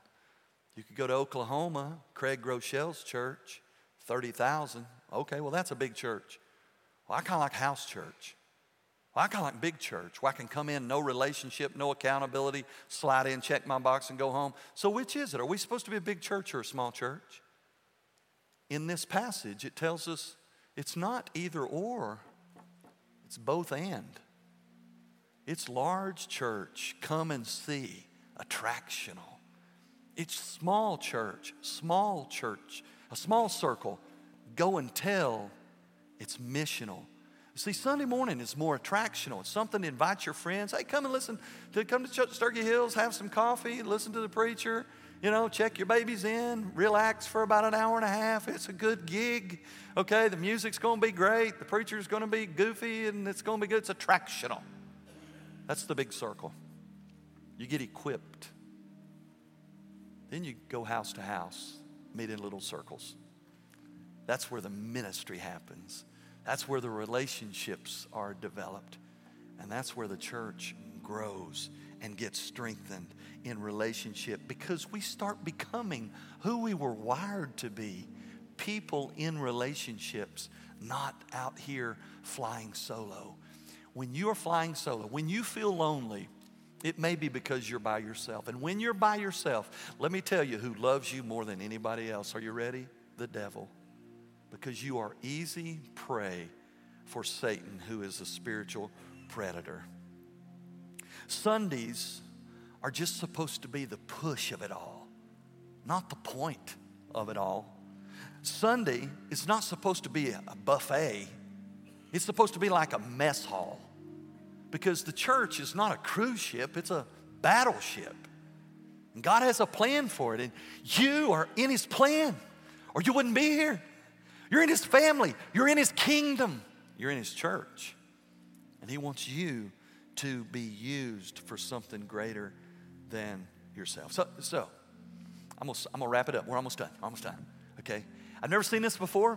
You could go to Oklahoma, Craig Groeschel's church, thirty thousand. Okay, well, that's a big church. Well, I kind of like house church. Well, I kind of like big church, where I can come in, no relationship, no accountability, slide in, check my box, and go home. So which is it? Are we supposed to be a big church or a small church? In this passage, it tells us it's not either or. It's both and. It's large church, come and see, attractional. It's small church, small church, a small circle, go and tell, it's missional. See, Sunday morning is more attractional. It's something to invite your friends. Hey, come and listen. To, come to Church Sterchi Hills, have some coffee, listen to the preacher. You know, check your babies in, relax for about an hour and a half. It's a good gig. Okay, the music's going to be great. The preacher's going to be goofy, and it's going to be good. It's attractional. That's the big circle. You get equipped. Then you go house to house, meet in little circles. That's where the ministry happens. That's where the relationships are developed. And that's where the church grows and gets strengthened in relationship, because we start becoming who we were wired to be, people in relationships, not out here flying solo. When you're flying solo, when you feel lonely, it may be because you're by yourself. And when you're by yourself, let me tell you who loves you more than anybody else. Are you ready? The devil. Because you are easy prey for Satan, who is a spiritual predator. Sundays are just supposed to be the push of it all, not the point of it all. Sunday is not supposed to be a buffet. It's supposed to be like a mess hall. Because the church is not a cruise ship, it's a battleship. And God has a plan for it, and you are in his plan, or you wouldn't be here. You're in his family, you're in his kingdom, you're in his church. And he wants you to be used for something greater than yourself. So, so I'm gonna, I'm gonna wrap it up. We're almost done, almost done, okay? I've never seen this before.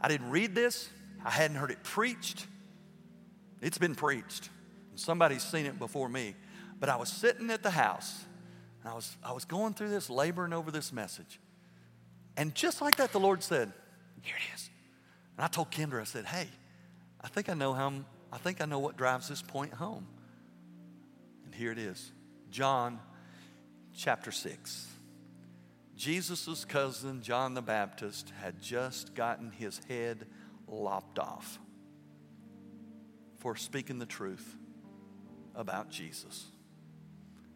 I didn't read this. I hadn't heard it preached. It's been preached. Somebody's seen it before me. But I was sitting at the house, and I was, I was going through this, laboring over this message. And just like that, the Lord said, here it is. And I told Kendra, I said, hey, I think I know how, I think I know what drives this point home. And here it is. John chapter six. Jesus' cousin, John the Baptist, had just gotten his head lopped off for speaking the truth about Jesus.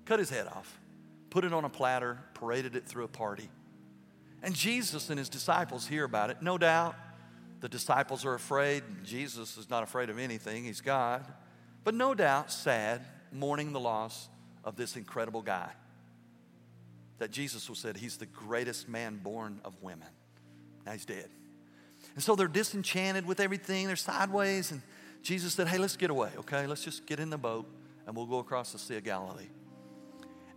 Cut his head off, put it on a platter, paraded it through a party. And Jesus and his disciples hear about it. No doubt the disciples are afraid. Jesus is not afraid of anything. He's God. But no doubt sad, mourning the loss of this incredible guy. that Jesus was said, he's the greatest man born of women. Now he's dead. And so they're disenchanted with everything. They're sideways. And Jesus said, hey, let's get away, okay? Let's just get in the boat, and we'll go across the Sea of Galilee.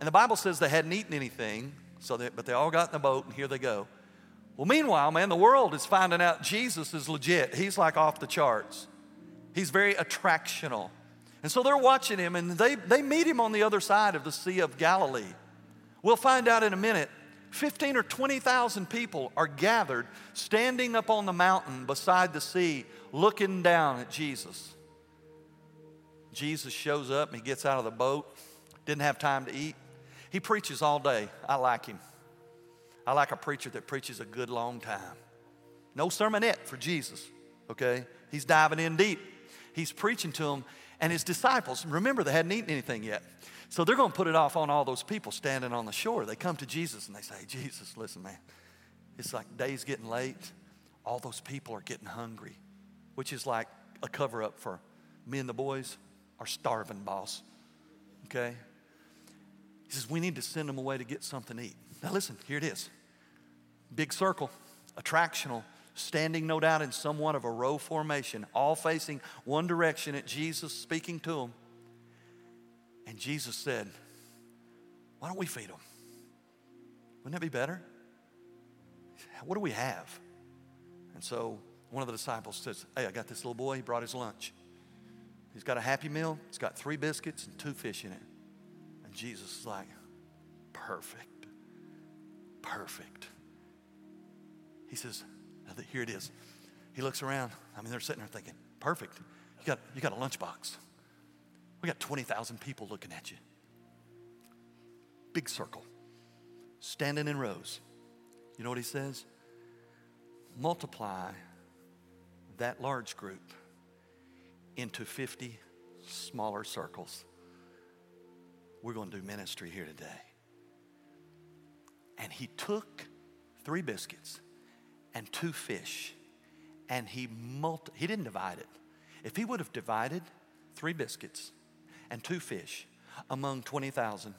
And the Bible says they hadn't eaten anything, so they, but they all got in the boat, and here they go. Well, meanwhile, man, the world is finding out Jesus is legit. He's like off the charts. He's very attractional. And so they're watching him, and they, they meet him on the other side of the Sea of Galilee. We'll find out in a minute. fifteen or twenty thousand people are gathered, standing up on the mountain beside the sea, looking down at Jesus. Jesus shows up, and he gets out of the boat. Didn't have time to eat. He preaches all day. I like him. I like a preacher that preaches a good long time. No sermonette for Jesus, okay? He's diving in deep. He's preaching to them, and his disciples, remember, they hadn't eaten anything yet. So they're going to put it off on all those people standing on the shore. They come to Jesus, and they say, Jesus, listen, man, it's like day's getting late. All those people are getting hungry, which is like a cover-up for me and the boys are starving, boss, okay? He says, we need to send them away to get something to eat. Now listen, here it is. Big circle, attractional, standing no doubt in somewhat of a row formation, all facing one direction at Jesus speaking to them. And Jesus said, why don't we feed them? Wouldn't that be better? What do we have? And so one of the disciples says, hey, I got this little boy. He brought his lunch. He's got a Happy Meal. It's got three biscuits and two fish in it. And Jesus is like, perfect, perfect. He says, here it is. He looks around. I mean, they're sitting there thinking, perfect. You got, you got a lunchbox. We got twenty thousand people looking at you. Big circle, standing in rows. You know what he says? Multiply that large group into fifty smaller circles. We're going to do ministry here today. And he took three biscuits and two fish, and he multi- he didn't divide it. If he would have divided three biscuits and two fish among twenty thousand,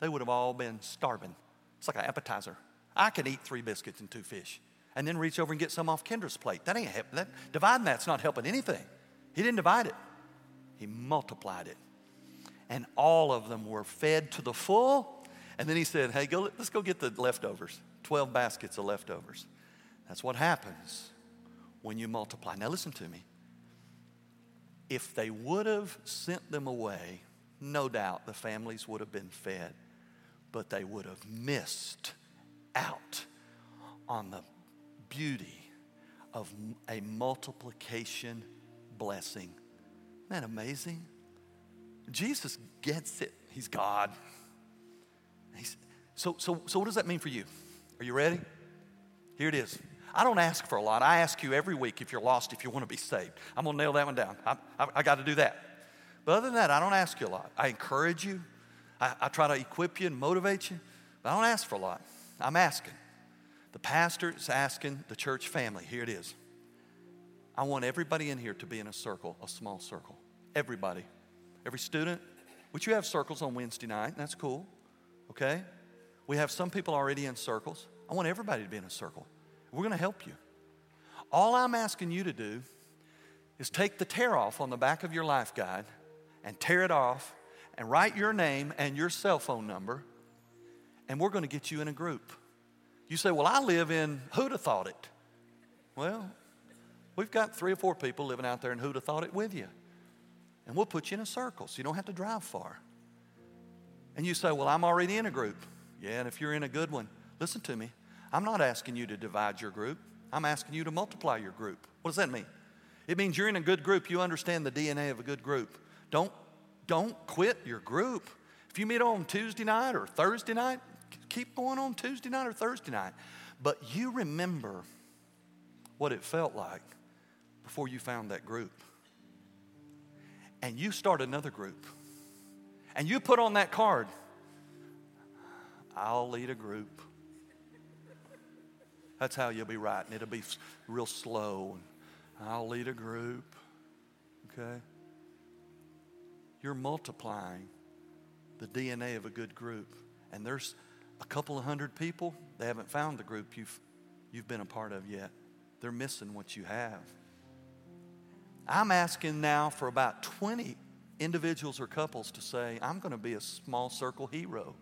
they would have all been starving. It's like an appetizer. I could eat three biscuits and two fish and then reach over and get some off Kendra's plate. That ain't helping. That, dividing that's not helping anything. He didn't divide it. He multiplied it. And all of them were fed to the full. And then he said, hey, go, let's go get the leftovers. twelve baskets of leftovers. That's what happens when you multiply. Now listen to me. If they would have sent them away, no doubt the families would have been fed, but they would have missed out on the beauty of a multiplication blessing. Isn't that amazing? Jesus gets it. He's God. He's, so, so, so what does that mean for you? Are you ready? Here it is. I don't ask for a lot. I ask you every week if you're lost, if you want to be saved. I'm going to nail that one down. I, I, I got to do that. But other than that, I don't ask you a lot. I encourage you. I, I try to equip you and motivate you. But I don't ask for a lot. I'm asking. The pastor is asking the church family. Here it is. I want everybody in here to be in a circle, a small circle. Everybody. Every student. Which you have circles on Wednesday night, and that's cool. Okay? We have some people already in circles. I want everybody to be in a circle. We're going to help you. All I'm asking you to do is take the tear off on the back of your life guide and tear it off and write your name and your cell phone number, and we're going to get you in a group. You say, well, I live in Who'da Thought It. Well, we've got three or four people living out there in Who'da Thought It with you, and we'll put you in a circle so you don't have to drive far. And you say, well, I'm already in a group. Yeah, and if you're in a good one, listen to me. I'm not asking you to divide your group. I'm asking you to multiply your group. What does that mean? It means you're in a good group. You understand the D N A of a good group. Don't, don't quit your group. If you meet on Tuesday night or Thursday night, keep going on Tuesday night or Thursday night. But you remember what it felt like before you found that group. And you start another group. And you put on that card, I'll lead a group. That's how you'll be writing. It'll be real slow. I'll lead a group, okay? You're multiplying the D N A of a good group. And there's a couple of hundred people, they haven't found the group you've, you've been a part of yet. They're missing what you have. I'm asking now for about twenty individuals or couples to say, I'm going to be a small circle hero.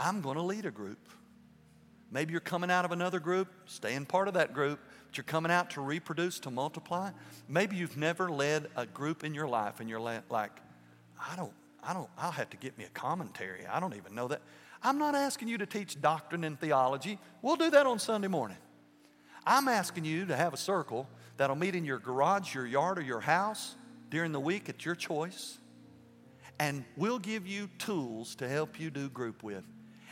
I'm going to lead a group. Maybe you're coming out of another group, staying part of that group, but you're coming out to reproduce, to multiply. Maybe you've never led a group in your life and you're like, I don't, I don't, I'll have to get me a commentary. I don't even know that. I'm not asking you to teach doctrine and theology. We'll do that on Sunday morning. I'm asking you to have a circle that'll meet in your garage, your yard, or your house during the week at your choice. And we'll give you tools to help you do group with.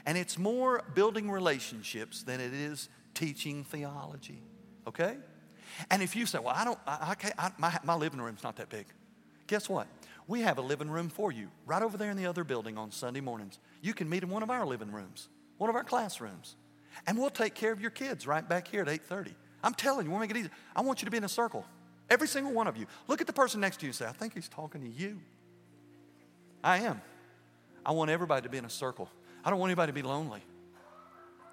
And it's more building relationships than it is teaching theology, okay? And if you say, well, I don't, I, I can't, I, my, my living room's not that big. Guess what? We have a living room for you right over there in the other building on Sunday mornings. You can meet in one of our living rooms, one of our classrooms. And we'll take care of your kids right back here at eight thirty. I'm telling you, we'll make it easy. I want you to be in a circle. Every single one of you. Look at the person next to you and say, I think he's talking to you. I am. I want everybody to be in a circle. I don't want anybody to be lonely.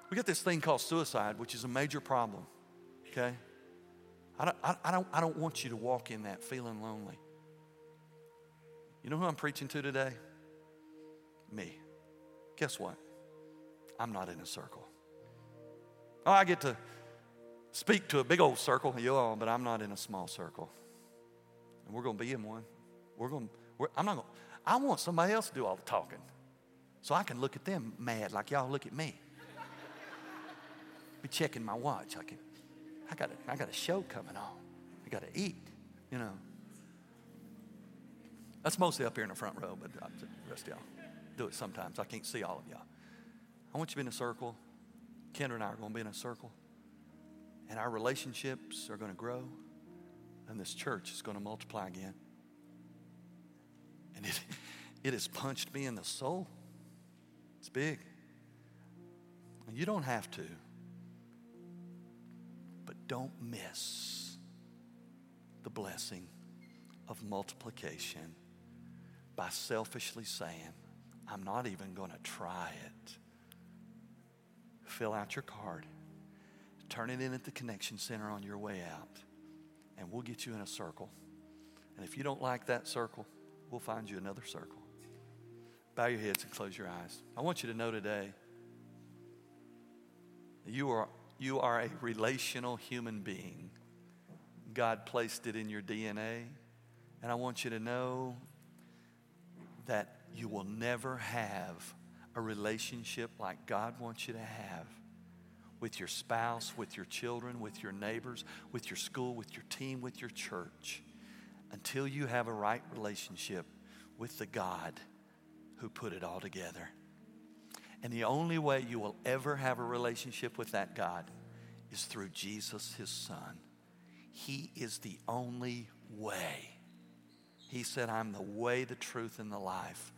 We got this thing called suicide, which is a major problem, okay? I don't, I, I don't, I don't want you to walk in that feeling lonely. You know who I'm preaching to today? Me. Guess what? I'm not in a circle. Oh, I get to speak to a big old circle, you all, but I'm not in a small circle. And we're going to be in one. We're going. We're, I'm not. Gonna, I want somebody else to do all the talking, so I can look at them mad like y'all look at me. Be checking my watch. I can. I got. A, I got a show coming on. I got to eat. You know. That's mostly up here in the front row, but the rest of y'all do it sometimes. I can't see all of y'all. I want you to be in a circle. Kendra and I are going to be in a circle, and our relationships are going to grow, and this church is going to multiply again. And it, it has punched me in the soul. It's big. And you don't have to, but don't miss the blessing of multiplication by selfishly saying, I'm not even going to try it. Fill out your card. Turn it in at the connection center on your way out. And we'll get you in a circle. And if you don't like that circle, we'll find you another circle. Bow your heads and close your eyes. I want you to know today that you are, you are a relational human being. God placed it in your D N A. And I want you to know that you will never have a relationship like God wants you to have with your spouse, with your children, with your neighbors, with your school, with your team, with your church, until you have a right relationship with the God who put it all together. And the only way you will ever have a relationship with that God is through Jesus, his son. He is the only way. He said, I'm the way, the truth, and the life.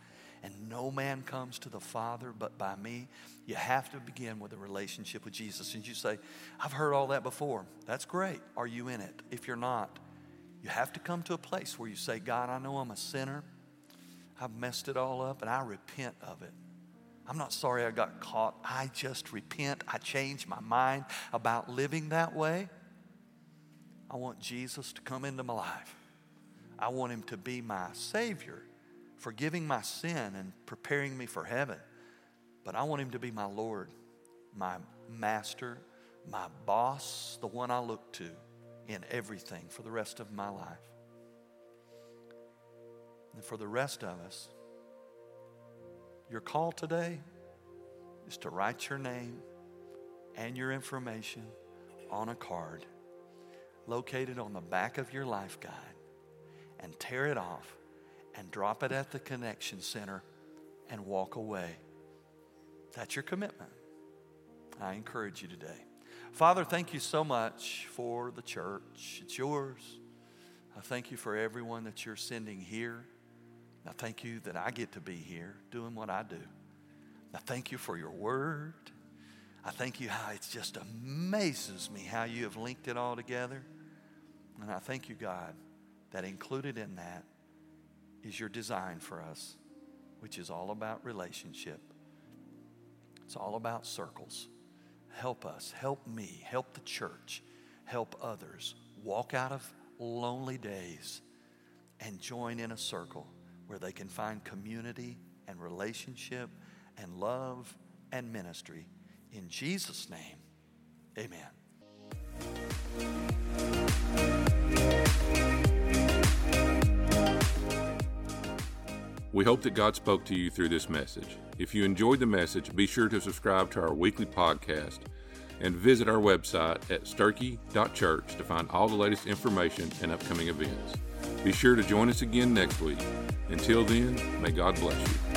And no man comes to the Father but by me. You have to begin with a relationship with Jesus. And you say, I've heard all that before. That's great. Are you in it? If you're not, you have to come to a place where you say, God, I know I'm a sinner. I've messed it all up, and I repent of it. I'm not sorry I got caught. I just repent. I change my mind about living that way. I want Jesus to come into my life. I want him to be my Savior, forgiving my sin and preparing me for heaven. But I want him to be my Lord, my master, my boss, the one I look to in everything for the rest of my life. And for the rest of us, your call today is to write your name and your information on a card located on the back of your life guide and tear it off and drop it at the connection center and walk away. That's your commitment. I encourage you today. Father, thank you so much for the church. It's yours. I thank you for everyone that you're sending here. I thank you that I get to be here doing what I do. I thank you for your word. I thank you how it just amazes me how you have linked it all together. And I thank you, God, that included in that is your design for us, which is all about relationship. It's all about circles. Help us, help me, help the church, help others walk out of lonely days and join in a circle where they can find community and relationship and love and ministry. In Jesus' name, amen. We hope that God spoke to you through this message. If you enjoyed the message, be sure to subscribe to our weekly podcast and visit our website at sterchi dot church to find all the latest information and upcoming events. Be sure to join us again next week. Until then, may God bless you.